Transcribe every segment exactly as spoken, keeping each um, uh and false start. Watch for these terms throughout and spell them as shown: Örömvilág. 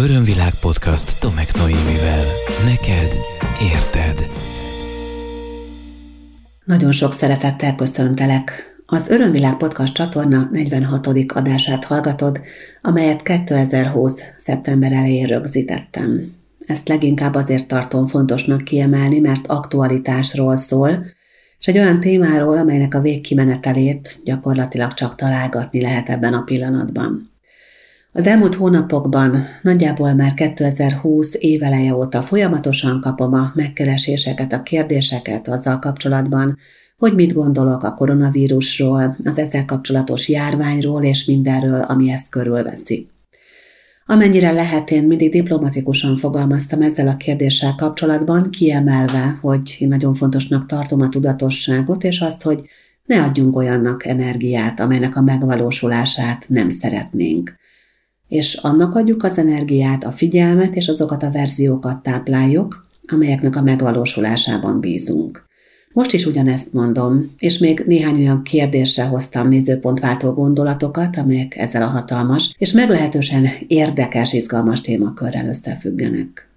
Örömvilág podcast Tomek Noémivel. Neked érted. Nagyon sok szeretettel köszöntelek. Az Örömvilág podcast csatorna negyvenhatodik adását hallgatod, amelyet kétezer-húsz. szeptember elején rögzítettem. Ezt leginkább azért tartom fontosnak kiemelni, mert aktualitásról szól, és egy olyan témáról, amelynek a végkimenetelét gyakorlatilag csak találgatni lehet ebben a pillanatban. Az elmúlt hónapokban, nagyjából már kétezer-húsz éveleje óta folyamatosan kapom a megkereséseket, a kérdéseket azzal kapcsolatban, hogy mit gondolok a koronavírusról, az ezzel kapcsolatos járványról és mindenről, ami ezt körülveszi. Amennyire lehet, én mindig diplomatikusan fogalmaztam ezzel a kérdéssel kapcsolatban, kiemelve, hogy én nagyon fontosnak tartom a tudatosságot, és azt, hogy ne adjunk olyannak energiát, amelynek a megvalósulását nem szeretnénk. És annak adjuk az energiát, a figyelmet, és azokat a verziókat tápláljuk, amelyeknek a megvalósulásában bízunk. Most is ugyanezt mondom, és még néhány olyan kérdésre hoztam nézőpontváltó gondolatokat, amelyek ezzel a hatalmas és meglehetősen érdekes, izgalmas témakörrel összefüggenek.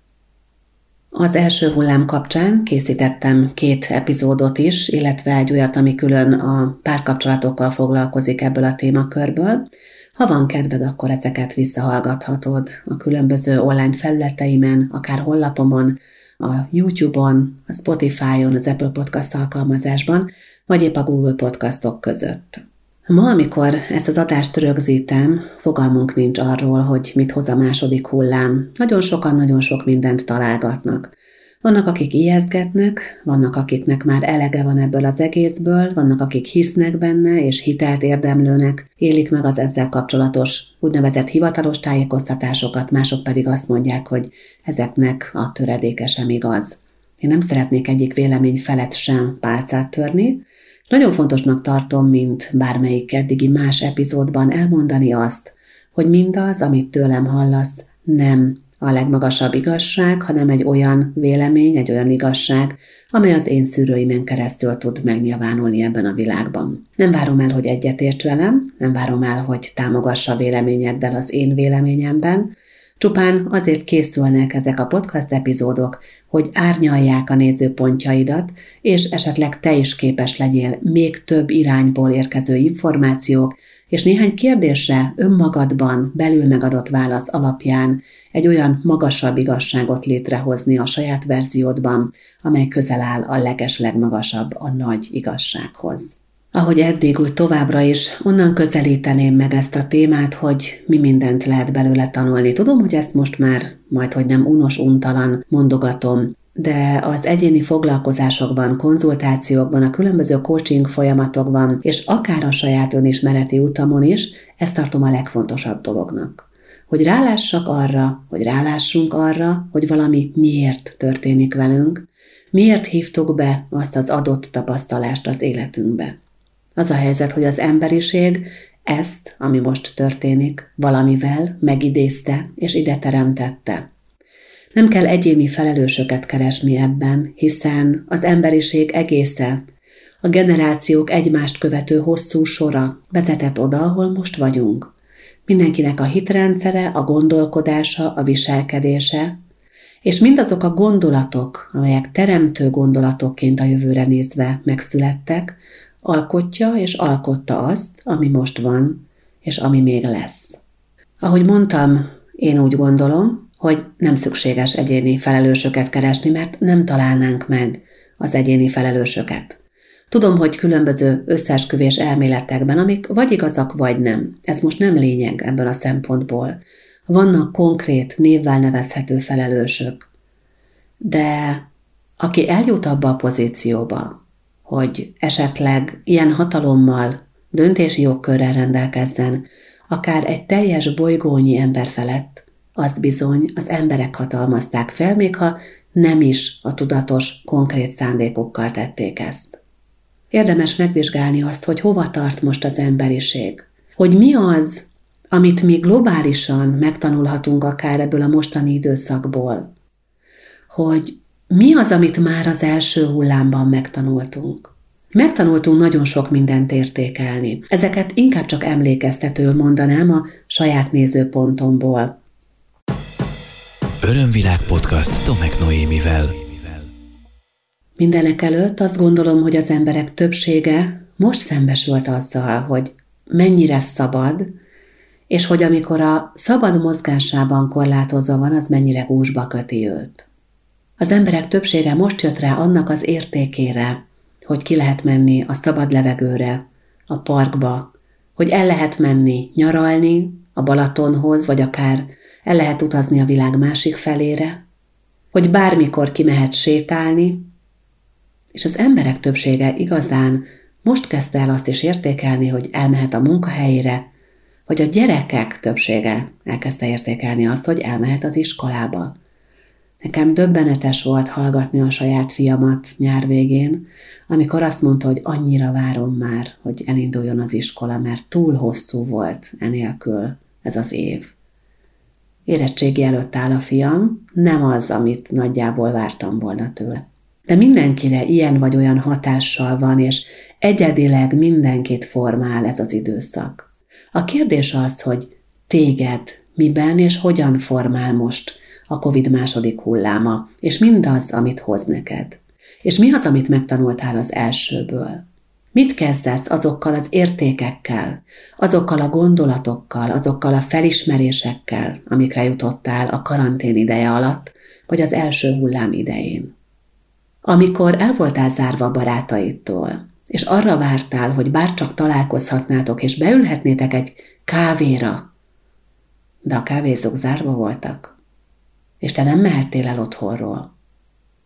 Az első hullám kapcsán készítettem két epizódot is, illetve egy olyat, ami külön a párkapcsolatokkal foglalkozik ebből a témakörből. Ha van kedved, akkor ezeket visszahallgathatod a különböző online felületeimen, akár honlapomon, a YouTube-on, a Spotify-on, az Apple Podcast alkalmazásban, vagy épp a Google Podcastok között. Ma, amikor ezt az adást rögzítem, fogalmunk nincs arról, hogy mit hoz a második hullám. Nagyon sokan nagyon sok mindent találgatnak. Vannak, akik ijesztgetnek, vannak, akiknek már elege van ebből az egészből, vannak, akik hisznek benne és hitelt érdemlőnek, élik meg az ezzel kapcsolatos úgynevezett hivatalos tájékoztatásokat, mások pedig azt mondják, hogy ezeknek a töredéke sem igaz. Én nem szeretnék egyik vélemény felett sem pálcát törni. Nagyon fontosnak tartom, mint bármelyik eddigi más epizódban elmondani azt, hogy mindaz, amit tőlem hallasz, nem a legmagasabb igazság, hanem egy olyan vélemény, egy olyan igazság, amely az én szűrőimen keresztül tud megnyilvánulni ebben a világban. Nem várom el, hogy egyetérts velem, nem várom el, hogy támogassa véleményeddel az én véleményemben, csupán azért készülnek ezek a podcast epizódok, hogy árnyalják a nézőpontjaidat, és esetleg te is képes legyél még több irányból érkező információk, és néhány kérdésre önmagadban belül megadott válasz alapján egy olyan magasabb igazságot létrehozni a saját verziódban, amely közel áll a legeslegmagasabb, a nagy igazsághoz. Ahogy eddig, úgy továbbra is onnan közelíteném meg ezt a témát, hogy mi mindent lehet belőle tanulni. Tudom, hogy ezt most már majdhogy nem unos-untalan mondogatom, de az egyéni foglalkozásokban, konzultációkban, a különböző coaching folyamatokban, és akár a saját önismereti utamon is, ezt tartom a legfontosabb dolognak. Hogy rálássak arra, hogy rálássunk arra, hogy valami miért történik velünk, miért hívtuk be azt az adott tapasztalást az életünkbe. Az a helyzet, hogy az emberiség ezt, ami most történik, valamivel megidézte és ide teremtette. Nem kell egyéni felelősöket keresni ebben, hiszen az emberiség egésze, a generációk egymást követő hosszú sora vezetett oda, ahol most vagyunk. Mindenkinek a hitrendszere, a gondolkodása, a viselkedése, és mindazok a gondolatok, amelyek teremtő gondolatokként a jövőre nézve megszülettek, alkotja és alkotta azt, ami most van, és ami még lesz. Ahogy mondtam, én úgy gondolom, hogy nem szükséges egyéni felelősöket keresni, mert nem találnánk meg az egyéni felelősöket. Tudom, hogy különböző összeesküvés elméletekben, amik vagy igazak, vagy nem. Ez most nem lényeg ebből a szempontból. Vannak konkrét, névvel nevezhető felelősök. De aki eljut abba a pozícióba, hogy esetleg ilyen hatalommal, döntési jogkörrel rendelkezzen, akár egy teljes bolygónyi ember felett, azt bizony az emberek hatalmazták fel, még ha nem is a tudatos, konkrét szándékokkal tették ezt. Érdemes megvizsgálni azt, hogy hova tart most az emberiség. Hogy mi az, amit mi globálisan megtanulhatunk akár ebből a mostani időszakból. Hogy mi az, amit már az első hullámban megtanultunk. Megtanultunk nagyon sok mindent értékelni. Ezeket inkább csak emlékeztetőül mondanám a saját nézőpontomból. Örömvilág podcast Tomek Noémivel. Mindenek előtt azt gondolom, hogy az emberek többsége most szembesült azzal, hogy mennyire szabad, és hogy amikor a szabad mozgásában korlátozva van, az mennyire húsba köti őt. Az emberek többsége most jött rá annak az értékére, hogy ki lehet menni a szabad levegőre, a parkba, hogy el lehet menni nyaralni, a Balatonhoz, vagy akár el lehet utazni a világ másik felére, hogy bármikor kimehet sétálni, és az emberek többsége igazán most kezdte el azt is értékelni, hogy elmehet a munkahelyére, vagy a gyerekek többsége elkezdte értékelni azt, hogy elmehet az iskolába. Nekem döbbenetes volt hallgatni a saját fiamat nyár végén, amikor azt mondta, hogy annyira várom már, hogy elinduljon az iskola, mert túl hosszú volt enélkül ez az év. Érettségi előtt áll a fiam, nem az, amit nagyjából vártam volna tőle. De mindenkire ilyen vagy olyan hatással van, és egyedileg mindenkit formál ez az időszak. A kérdés az, hogy téged miben és hogyan formál most a Covid második hulláma, és mindaz, amit hoz neked. És mi az, amit megtanultál az elsőből? Mit kezdesz azokkal az értékekkel, azokkal a gondolatokkal, azokkal a felismerésekkel, amikre jutottál a karantén ideje alatt, vagy az első hullám idején? Amikor el voltál zárva barátaidtól, és arra vártál, hogy bárcsak találkozhatnátok, és beülhetnétek egy kávéra, de a kávézók zárva voltak, és te nem mehettél el otthonról.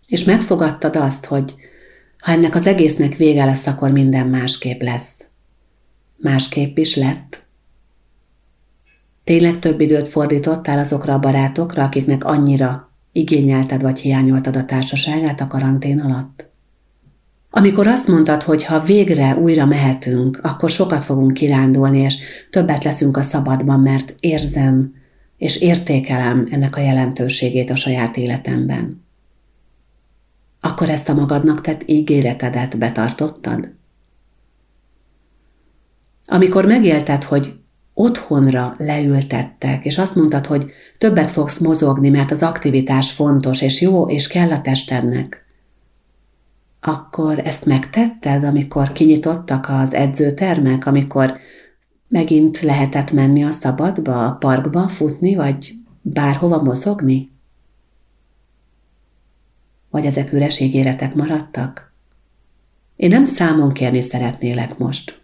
És megfogadtad azt, hogy ha ennek az egésznek vége lesz, akkor minden másképp lesz. Másképp is lett. Tényleg több időt fordítottál azokra a barátokra, akiknek annyira igényelted vagy hiányoltad a társaságát a karantén alatt? Amikor azt mondtad, hogy ha végre újra mehetünk, akkor sokat fogunk kirándulni, és többet leszünk a szabadban, mert érzem és értékelem ennek a jelentőségét a saját életemben. Akkor ezt a magadnak tett ígéretedet betartottad? Amikor megélted, hogy otthonra leültettek, és azt mondtad, hogy többet fogsz mozogni, mert az aktivitás fontos, és jó, és kell a testednek, akkor ezt megtetted, amikor kinyitottak az edzőtermek, amikor megint lehetett menni a szabadba, a parkba futni, vagy bárhova mozogni? Vagy ezek üres ígéretek maradtak? Én nem számon kérni szeretnélek most,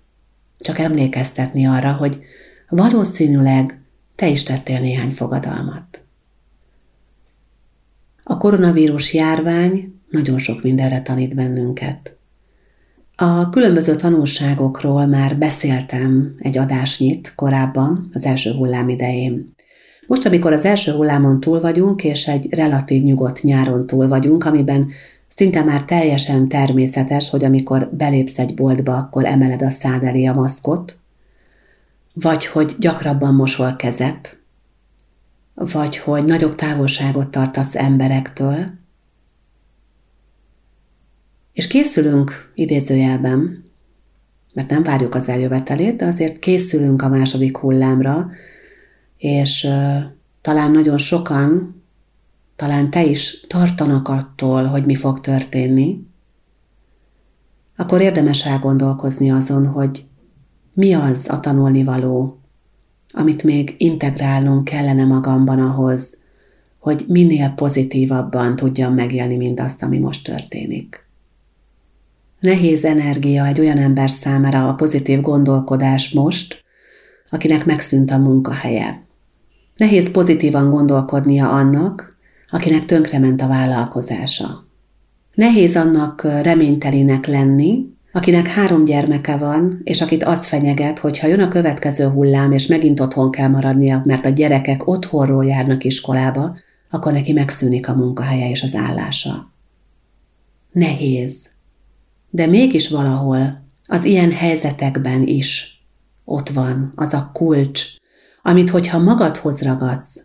csak emlékeztetni arra, hogy valószínűleg te is tettél néhány fogadalmat. A koronavírus járvány nagyon sok mindenre tanít bennünket. A különböző tanulságokról már beszéltem egy adásnyit korábban, az első hullám idején. Most, amikor az első hullámon túl vagyunk, és egy relatív nyugodt nyáron túl vagyunk, amiben szinte már teljesen természetes, hogy amikor belépsz egy boltba, akkor emeled a szád elé a maszkot, vagy hogy gyakrabban mosol kezet, vagy hogy nagyobb távolságot tartasz emberektől, és készülünk idézőjelben, mert nem várjuk az eljövetelét, de azért készülünk a második hullámra, és uh, talán nagyon sokan, talán te is tartanak attól, hogy mi fog történni, akkor érdemes elgondolkozni azon, hogy mi az a tanulnivaló, amit még integrálnunk kellene magamban ahhoz, hogy minél pozitívabban tudjam megélni mindazt, ami most történik. Nehéz energia egy olyan ember számára a pozitív gondolkodás most, akinek megszűnt a munkahelye. Nehéz pozitívan gondolkodnia annak, akinek tönkrement a vállalkozása. Nehéz annak reménytelinek lenni, akinek három gyermeke van, és akit az fenyeget, hogy ha jön a következő hullám, és megint otthon kell maradnia, mert a gyerekek otthonról járnak iskolába, akkor neki megszűnik a munkahelye és az állása. Nehéz. De mégis valahol az ilyen helyzetekben is ott van az a kulcs, amit hogyha magadhoz ragadsz,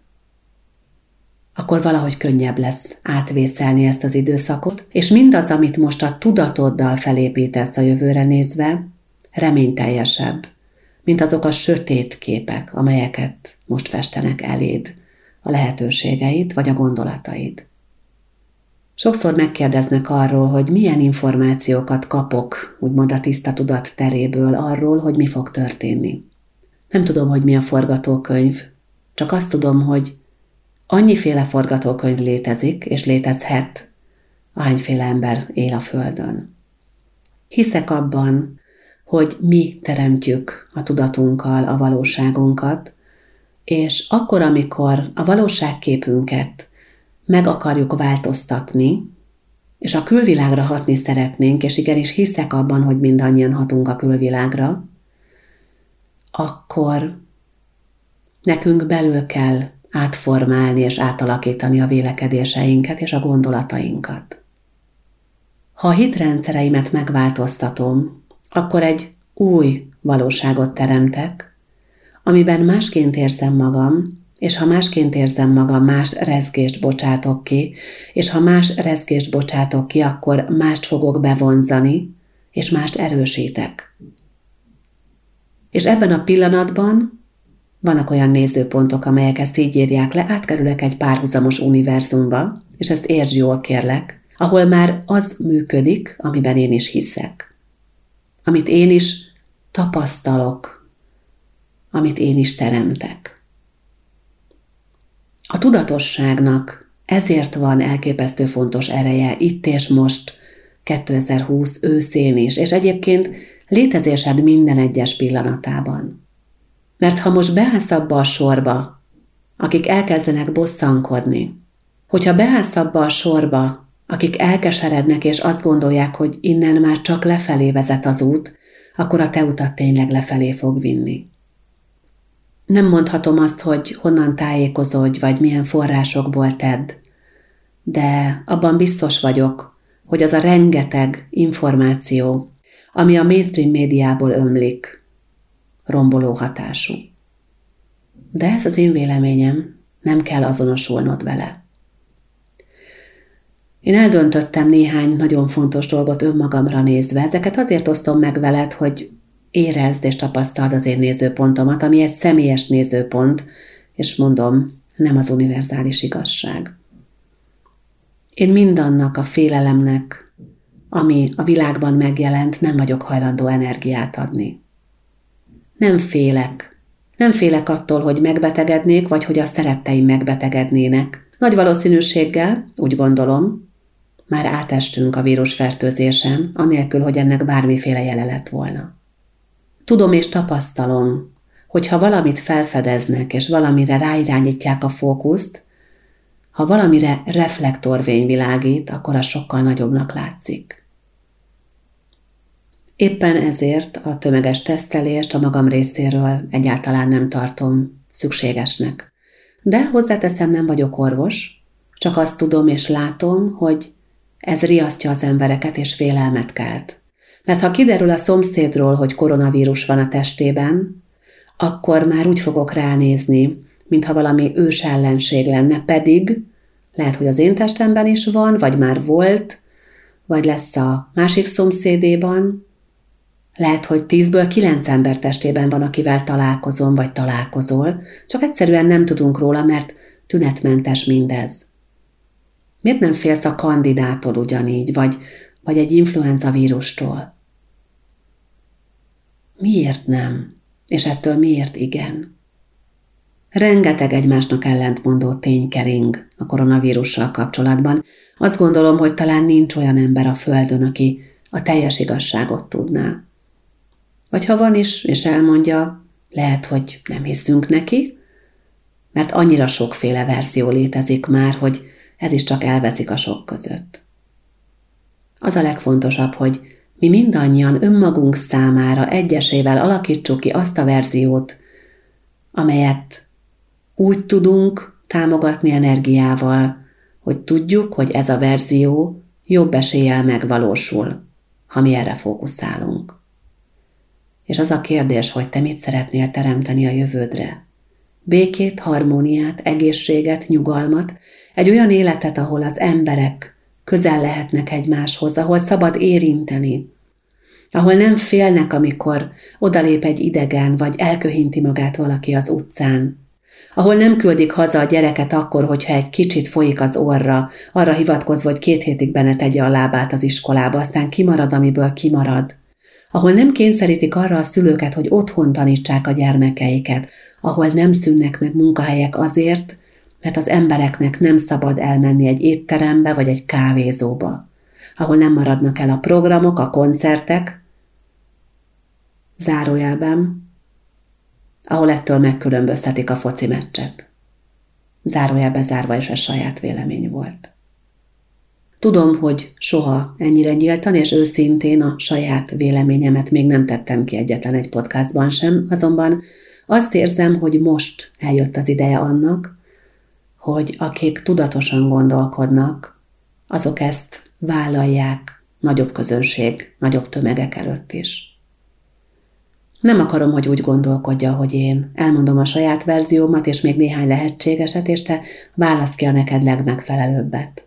akkor valahogy könnyebb lesz átvészelni ezt az időszakot, és mindaz, amit most a tudatoddal felépítesz a jövőre nézve, reményteljesebb, mint azok a sötét képek, amelyeket most festenek eléd a lehetőségeid vagy a gondolataid. Sokszor megkérdeznek arról, hogy milyen információkat kapok, úgymond a tiszta tudat teréből arról, hogy mi fog történni. Nem tudom, hogy mi a forgatókönyv, csak azt tudom, hogy annyiféle forgatókönyv létezik és létezhet, ahányféle ember él a Földön. Hiszek abban, hogy mi teremtjük a tudatunkkal a valóságunkat, és akkor, amikor a valóságképünket meg akarjuk változtatni, és a külvilágra hatni szeretnénk, és igenis hiszek abban, hogy mindannyian hatunk a külvilágra, akkor nekünk belül kell átformálni és átalakítani a vélekedéseinket és a gondolatainkat. Ha a hitrendszereimet megváltoztatom, akkor egy új valóságot teremtek, amiben másként érzem magam, és ha másként érzem magam, más rezgést bocsátok ki, és ha más rezgést bocsátok ki, akkor mást fogok bevonzani, és mást erősítek. És ebben a pillanatban vannak olyan nézőpontok, amelyek ezt így írják le, átkerülek egy párhuzamos univerzumba, és ezt értsd jól, kérlek, ahol már az működik, amiben én is hiszek. Amit én is tapasztalok, amit én is teremtek. A tudatosságnak ezért van elképesztő fontos ereje itt és most, kétezer-húsz őszén is, és egyébként létezésed minden egyes pillanatában. Mert ha most beállsz abba a sorba, akik elkezdenek bosszankodni, hogyha beállsz abba a sorba, akik elkeserednek és azt gondolják, hogy innen már csak lefelé vezet az út, akkor a te utat tényleg lefelé fog vinni. Nem mondhatom azt, hogy honnan tájékozódj, vagy milyen forrásokból tedd, de abban biztos vagyok, hogy az a rengeteg információ, ami a mainstream médiából ömlik, romboló hatású. De ez az én véleményem, nem kell azonosulnod vele. Én eldöntöttem néhány nagyon fontos dolgot önmagamra nézve. Ezeket azért osztom meg veled, hogy érezd és tapasztald az én nézőpontomat, ami egy személyes nézőpont, és mondom, nem az univerzális igazság. Én mindannak a félelemnek, ami a világban megjelent, nem vagyok hajlandó energiát adni. Nem félek. Nem félek attól, hogy megbetegednék, vagy hogy a szeretteim megbetegednének. Nagy valószínűséggel, úgy gondolom, már átestünk a vírusfertőzésen, anélkül, hogy ennek bármiféle jele lett volna. Tudom és tapasztalom, hogy ha valamit felfedeznek, és valamire ráirányítják a fókuszt, ha valamire reflektorfény világít, akkor az sokkal nagyobbnak látszik. Éppen ezért a tömeges tesztelést a magam részéről egyáltalán nem tartom szükségesnek. De hozzáteszem, nem vagyok orvos, csak azt tudom és látom, hogy ez riasztja az embereket és félelmet kelt. Mert ha kiderül a szomszédról, hogy koronavírus van a testében, akkor már úgy fogok ránézni, mintha valami ős ellenség lenne, pedig lehet, hogy az én testemben is van, vagy már volt, vagy lesz a másik szomszédéban. Lehet, hogy tízből kilenc ember testében van, akivel találkozom, vagy találkozol, csak egyszerűen nem tudunk róla, mert tünetmentes mindez. Miért nem félsz a kandidától ugyanígy, vagy, vagy egy influenza vírustól? Miért nem? És ettől miért igen? Rengeteg egymásnak ellentmondó ténykering a koronavírussal kapcsolatban. Azt gondolom, hogy talán nincs olyan ember a Földön, aki a teljes igazságot tudná. Vagy ha van is, és elmondja, lehet, hogy nem hiszünk neki, mert annyira sokféle verzió létezik már, hogy ez is csak elveszik a sok között. Az a legfontosabb, hogy mi mindannyian önmagunk számára egyesével alakítsuk ki azt a verziót, amelyet úgy tudunk támogatni energiával, hogy tudjuk, hogy ez a verzió jobb eséllyel megvalósul, ha mi erre fókuszálunk. És az a kérdés, hogy te mit szeretnél teremteni a jövődre. Békét, harmóniát, egészséget, nyugalmat, egy olyan életet, ahol az emberek közel lehetnek egymáshoz, ahol szabad érinteni, ahol nem félnek, amikor odalép egy idegen, vagy elköhinti magát valaki az utcán, ahol nem küldik haza a gyereket akkor, hogyha egy kicsit folyik az orra, arra hivatkozva, hogy két hétig benne tegye a lábát az iskolába, aztán kimarad, amiből kimarad. Ahol nem kényszerítik arra a szülőket, hogy otthon tanítsák a gyermekeiket, ahol nem szűnnek meg munkahelyek azért, mert az embereknek nem szabad elmenni egy étterembe vagy egy kávézóba, ahol nem maradnak el a programok, a koncertek, zárójelben, ahol ettől megkülönböztetik a foci meccset. Zárójelbe zárva, és ez saját vélemény volt. Tudom, hogy soha ennyire nyíltan és őszintén a saját véleményemet még nem tettem ki egyetlen egy podcastban sem, azonban azt érzem, hogy most eljött az ideje annak, hogy akik tudatosan gondolkodnak, azok ezt vállalják nagyobb közönség, nagyobb tömegek előtt is. Nem akarom, hogy úgy gondolkodja, hogy én elmondom a saját verziómat, és még néhány lehetségeset, és te válasz ki a neked legmegfelelőbbet.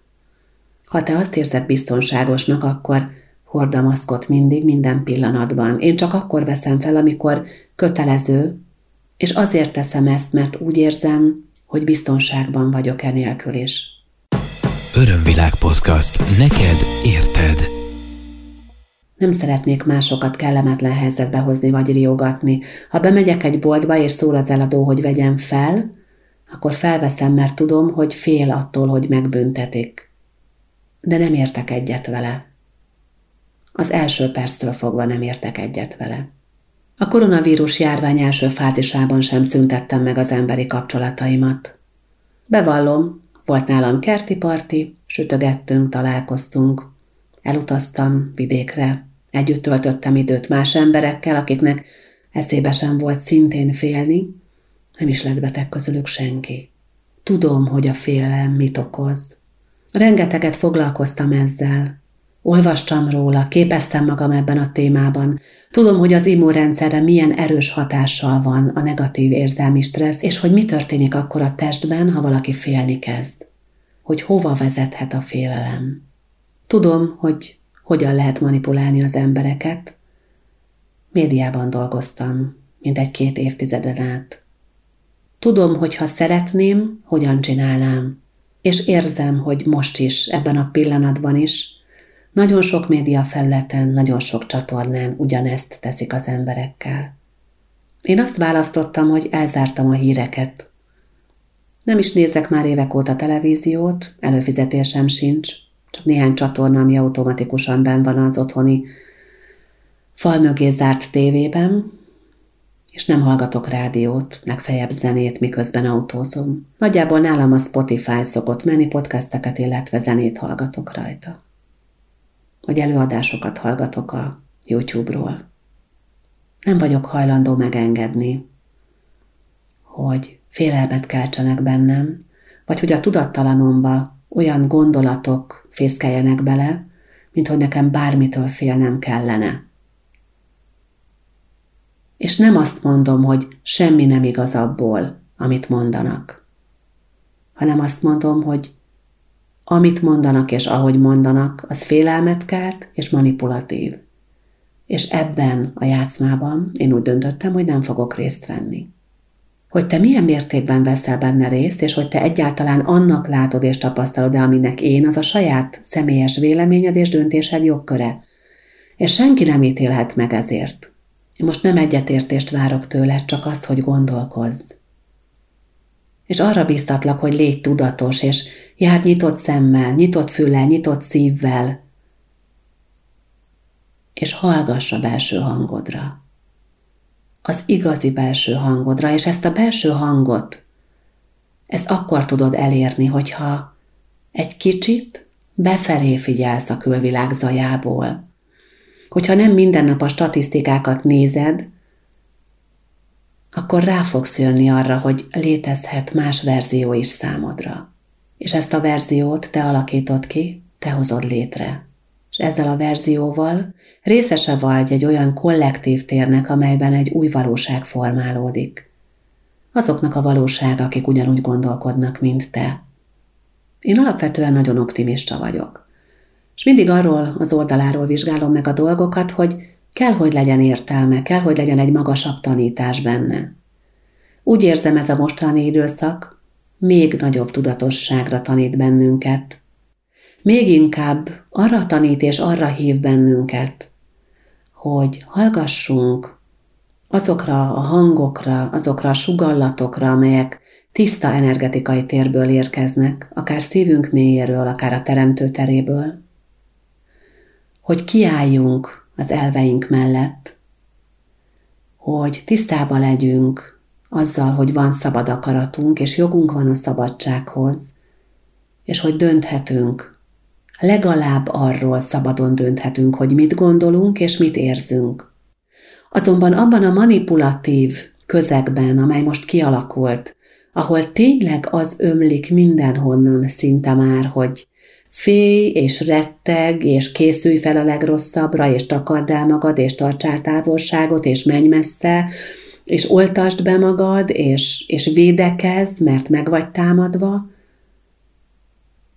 Ha te azt érzed biztonságosnak, akkor hord a maszkot mindig, minden pillanatban. Én csak akkor veszem fel, amikor kötelező, és azért teszem ezt, mert úgy érzem, hogy biztonságban vagyok enélkül is. Örömvilág podcast. Neked érted. Nem szeretnék másokat kellemetlen helyzetbe hozni vagy riogatni. Ha bemegyek egy boltba és szól az eladó, hogy vegyem fel, akkor felveszem, mert tudom, hogy fél attól, hogy megbüntetik. De nem értek egyet vele. Az első perctől fogva nem értek egyet vele. A koronavírus járvány első fázisában sem szüntettem meg az emberi kapcsolataimat. Bevallom, volt nálam kerti parti, sütögettünk, találkoztunk. Elutaztam vidékre. Együtt töltöttem időt más emberekkel, akiknek eszébe sem volt szintén félni. Nem is lett beteg közülük senki. Tudom, hogy a félelem mit okoz. Rengeteget foglalkoztam ezzel. Olvastam róla, képeztem magam ebben a témában. Tudom, hogy az immunrendszerre milyen erős hatással van a negatív érzelmi stressz, és hogy mi történik akkor a testben, ha valaki félni kezd. Hogy hova vezethet a félelem. Tudom, hogy hogyan lehet manipulálni az embereket. Médiában dolgoztam, mintegy két évtizeden át. Tudom, hogy ha szeretném, hogyan csinálnám. És érzem, hogy most is, ebben a pillanatban is, nagyon sok média felületen, nagyon sok csatornán ugyanezt teszik az emberekkel. Én azt választottam, hogy elzártam a híreket. Nem is nézek már évek óta televíziót, előfizetésem sincs, csak néhány csatorna, ami automatikusan benn van az otthoni fal mögé zárt tévében, és nem hallgatok rádiót, legfeljebb zenét, miközben autózom. Nagyjából nálam a Spotify szokott menni, podcasteket, illetve zenét hallgatok rajta. Vagy előadásokat hallgatok a YouTube-ról. Nem vagyok hajlandó megengedni, hogy félelmet keltsenek bennem, vagy hogy a tudattalanomba olyan gondolatok fészkeljenek bele, mint hogy nekem bármitől félnem kellene. És nem azt mondom, hogy semmi nem igaz abból, amit mondanak, hanem azt mondom, hogy amit mondanak és ahogy mondanak, az félelmet kelt és manipulatív. És ebben a játszmában én úgy döntöttem, hogy nem fogok részt venni. Hogy te milyen mértékben veszel benne részt, és hogy te egyáltalán annak látod és tapasztalod, de aminek én, az a saját személyes véleményed és döntésed jogköre. És senki nem ítélhet meg ezért. Én most nem egyetértést várok tőled, csak azt, hogy gondolkozz. És arra bíztatlak, hogy légy tudatos, és járj nyitott szemmel, nyitott füllel, nyitott szívvel, és hallgass a belső hangodra. Az igazi belső hangodra, és ezt a belső hangot, ezt akkor tudod elérni, hogyha egy kicsit befelé figyelsz a külvilág zajából. Hogyha nem minden nap a statisztikákat nézed, akkor rá fogsz jönni arra, hogy létezhet más verzió is számodra. És ezt a verziót te alakítod ki, te hozod létre. És ezzel a verzióval részese vagy egy olyan kollektív térnek, amelyben egy új valóság formálódik. Azoknak a valóság, akik ugyanúgy gondolkodnak, mint te. Én alapvetően nagyon optimista vagyok. És mindig arról az oldaláról vizsgálom meg a dolgokat, hogy kell, hogy legyen értelme, kell, hogy legyen egy magasabb tanítás benne. Úgy érzem, ez a mostani időszak még nagyobb tudatosságra tanít bennünket. Még inkább arra tanít és arra hív bennünket, hogy hallgassunk azokra a hangokra, azokra a sugallatokra, amelyek tiszta energetikai térből érkeznek, akár szívünk mélyéről, akár a teremtő teréből. Hogy kiálljunk az elveink mellett, hogy tisztában legyünk azzal, hogy van szabad akaratunk, és jogunk van a szabadsághoz, és hogy dönthetünk. Legalább arról szabadon dönthetünk, hogy mit gondolunk és mit érzünk. Azonban abban a manipulatív közegben, amely most kialakult, ahol tényleg az ömlik mindenhonnan szinte már, hogy félj és retteg, és készülj fel a legrosszabbra, és takard el magad, és tartsál távolságot, és menj messze, és oltasd be magad, és, és védekezz, mert meg vagy támadva.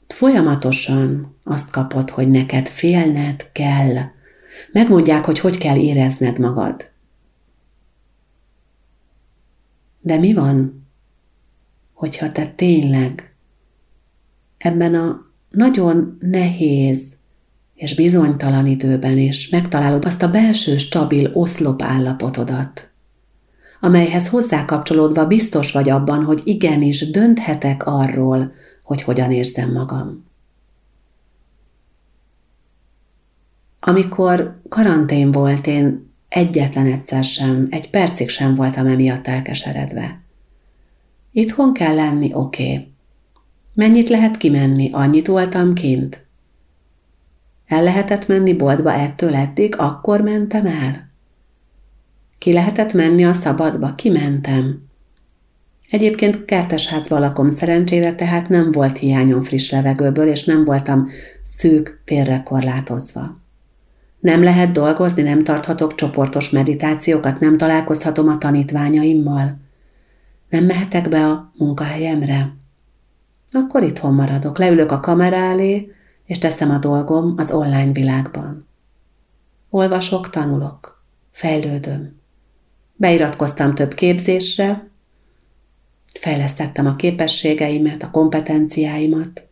Folyamatosan azt kapod, hogy neked félned kell. Megmondják, hogy hogy kell érezned magad. De mi van, hogyha te tényleg ebben a nagyon nehéz és bizonytalan időben is megtalálod azt a belső stabil oszlop állapotodat, amelyhez hozzákapcsolódva biztos vagy abban, hogy igenis dönthetek arról, hogy hogyan érzem magam. Amikor karantén volt, én egyetlen egyszer sem, egy percig sem voltam emiatt elkeseredve. Itthon kell lenni, oké. Okay. Mennyit lehet kimenni? Annyit voltam kint. El lehetett menni boltba ettől eddig? Akkor mentem el. Ki lehetett menni a szabadba? Kimentem. Egyébként kertesházban lakom szerencsére, tehát nem volt hiányom friss levegőből, és nem voltam szűk térre korlátozva. Nem lehet dolgozni, nem tarthatok csoportos meditációkat, nem találkozhatom a tanítványaimmal. Nem mehetek be a munkahelyemre. Akkor itthon maradok, leülök a kamera elé, és teszem a dolgom az online világban. Olvasok, tanulok, fejlődöm. Beiratkoztam több képzésre, fejlesztettem a képességeimet, a kompetenciáimat.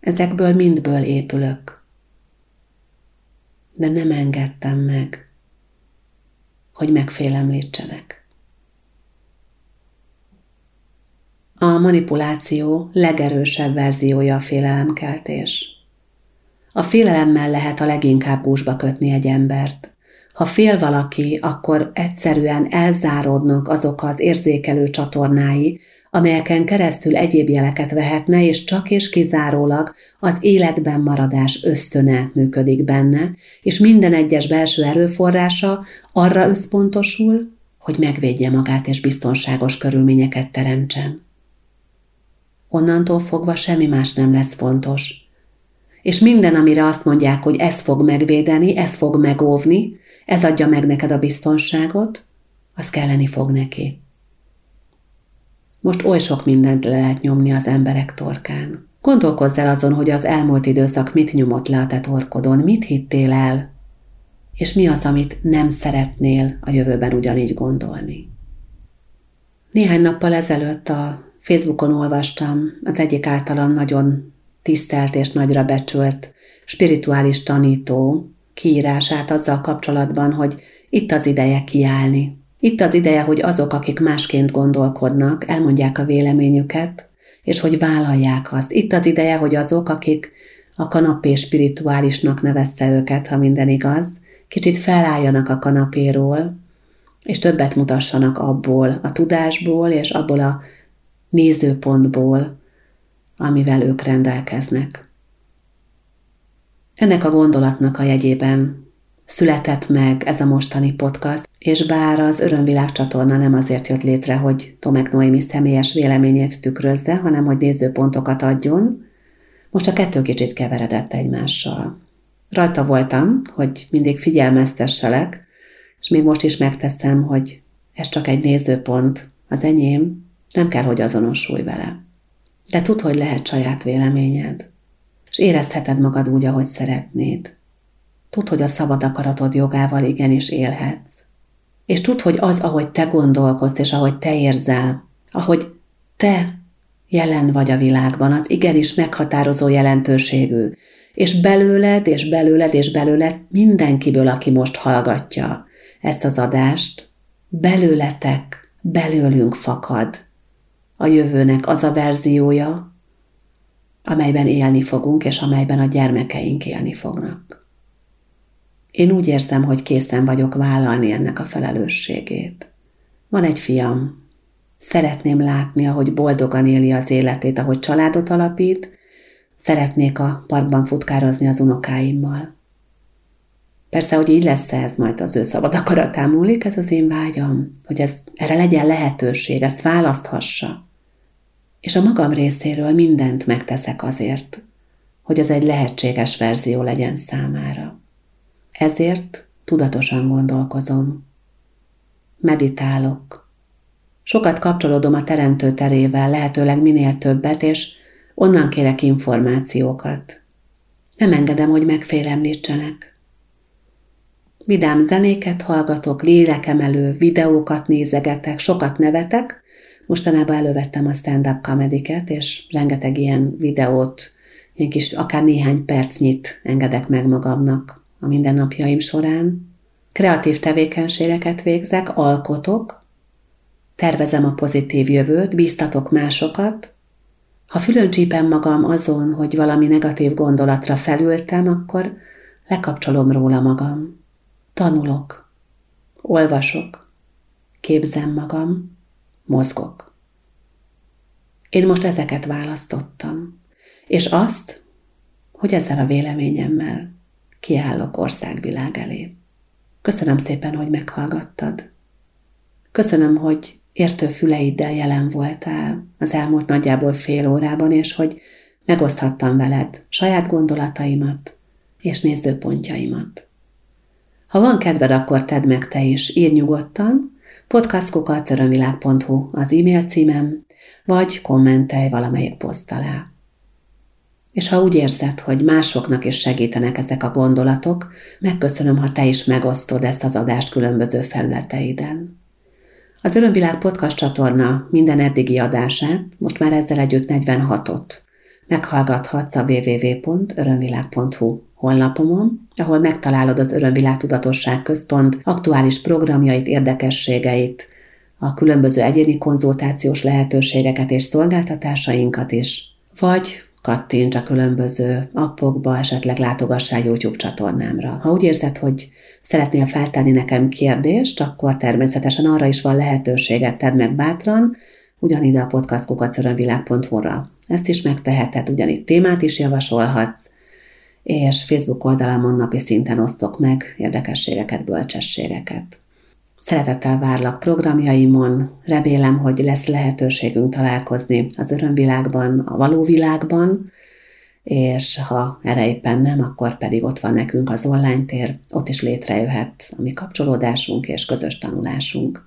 Ezekből mindből épülök. De nem engedtem meg, hogy megfélemlítsenek. A manipuláció legerősebb verziója a félelemkeltés. A félelemmel lehet a leginkább gúzsba kötni egy embert. Ha fél valaki, akkor egyszerűen elzáródnak azok az érzékelő csatornái, amelyeken keresztül egyéb jeleket vehetne, és csak és kizárólag az életben maradás ösztöne működik benne, és minden egyes belső erőforrása arra összpontosul, hogy megvédje magát és biztonságos körülményeket teremtsen. Onnantól fogva semmi más nem lesz fontos. És minden, amire azt mondják, hogy ez fog megvédeni, ez fog megóvni, ez adja meg neked a biztonságot, az kelleni fog neki. Most oly sok mindent le lehet nyomni az emberek torkán. Gondolkozz el azon, hogy az elmúlt időszak mit nyomott le a te torkodon, mit hittél el, és mi az, amit nem szeretnél a jövőben ugyanígy gondolni. Néhány nappal ezelőtt a Facebookon olvastam az egyik általam nagyon tisztelt és nagyra becsült spirituális tanító kiírását azzal kapcsolatban, hogy itt az ideje kiállni. Itt az ideje, hogy azok, akik másként gondolkodnak, elmondják a véleményüket, és hogy vállalják azt. Itt az ideje, hogy azok, akik a kanapé spirituálisnak nevezte őket, ha minden igaz, kicsit felálljanak a kanapéról, és többet mutassanak abból a tudásból, és abból a nézőpontból, amivel ők rendelkeznek. Ennek a gondolatnak a jegyében született meg ez a mostani podcast, és bár az Örömvilág csatorna nem azért jött létre, hogy Tomek Noémi személyes véleményét tükrözze, hanem hogy nézőpontokat adjon, most a kettő kicsit keveredett egymással. Rajta voltam, hogy mindig figyelmeztesselek, és még most is megteszem, hogy ez csak egy nézőpont, az enyém, nem kell, hogy azonosulj vele. De tudd, hogy lehet saját véleményed, és érezheted magad úgy, ahogy szeretnéd. Tudd, hogy a szabad akaratod jogával igenis élhetsz. És tudd, hogy az, ahogy te gondolkodsz, és ahogy te érzel, ahogy te jelen vagy a világban, az igenis meghatározó jelentőségű. És belőled, és belőled, és belőled mindenkiből, aki most hallgatja ezt az adást, belőletek, belőlünk fakad a jövőnek az a verziója, amelyben élni fogunk, és amelyben a gyermekeink élni fognak. Én úgy érzem, hogy készen vagyok vállalni ennek a felelősségét. Van egy fiam. Szeretném látni, ahogy boldogan éli az életét, ahogy családot alapít. Szeretnék a parkban futkározni az unokáimmal. Persze, hogy így lesz ez majd az ő szabad akaratán múlik, ez az én vágyam, hogy ez, erre legyen lehetőség, ezt választhassa. És a magam részéről mindent megteszek azért, hogy ez egy lehetséges verzió legyen számára. Ezért tudatosan gondolkozom. Meditálok. Sokat kapcsolódom a teremtő terével, lehetőleg minél többet, és onnan kérek információkat. Nem engedem, hogy megfélemlítsenek. Vidám zenéket hallgatok, lélekemelő videókat nézegetek, sokat nevetek. Mostanában elővettem a stand-up comedy-ket, és rengeteg ilyen videót, ilyen kis, akár néhány percnyit engedek meg magamnak a mindennapjaim során. Kreatív tevékenységeket végzek, alkotok, tervezem a pozitív jövőt, bíztatok másokat. Ha fülöncsípem magam azon, hogy valami negatív gondolatra felültem, akkor lekapcsolom róla magam. Tanulok, olvasok, képzem magam, mozgok. Én most ezeket választottam, és azt, hogy ezzel a véleményemmel kiállok országvilág elé. Köszönöm szépen, hogy meghallgattad. Köszönöm, hogy értő füleiddel jelen voltál az elmúlt nagyjából fél órában, és hogy megoszthattam veled saját gondolataimat és nézőpontjaimat. Ha van kedved, akkor tedd meg te is, írj nyugodtan, podcast kukac örömvilág pont hu az e-mail címem, vagy kommentelj valamelyik poszt alá. És ha úgy érzed, hogy másoknak is segítenek ezek a gondolatok, megköszönöm, ha te is megosztod ezt az adást különböző felületeiden. Az Örömvilág podcast csatorna minden eddigi adását, most már ezzel együtt negyvenhatot, meghallgathatsz a double-u double-u double-u pont örömvilág pont hu honlapomon, ahol megtalálod az Örömvilág Tudatosság Központ aktuális programjait, érdekességeit, a különböző egyéni konzultációs lehetőségeket és szolgáltatásainkat is, vagy kattints a különböző appokba, esetleg látogass el YouTube csatornámra. Ha úgy érzed, hogy szeretnél feltenni nekem kérdést, akkor természetesen arra is van lehetőséget, tedd meg bátran, ugyanide a podcast kukac örömvilág pont hu-ra. Ezt is megteheted, ugyanígy témát is javasolhatsz, és Facebook oldalamon napi szinten osztok meg érdekességeket, bölcsességeket. Szeretettel várlak programjaimon, remélem, hogy lesz lehetőségünk találkozni az örömvilágban, a való világban, és ha erre éppen nem, akkor pedig ott van nekünk az online tér, ott is létrejöhet a mi kapcsolódásunk és közös tanulásunk.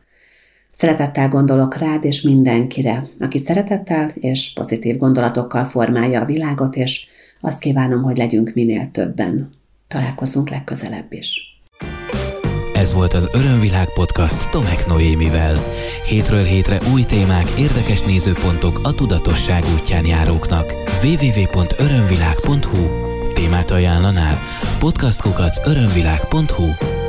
Szeretettel gondolok rád és mindenkire, aki szeretettel és pozitív gondolatokkal formálja a világot, és azt kívánom, hogy legyünk minél többen. Találkozunk legközelebb is. Ez volt az Örömvilág podcast Tomek Noémivel. Hétről hétre új témák, érdekes nézőpontok a tudatosság útján járóknak. double-u double-u double-u pont örömvilág pont hu. Témát ajánlanál? podcast kukac örömvilág pont hu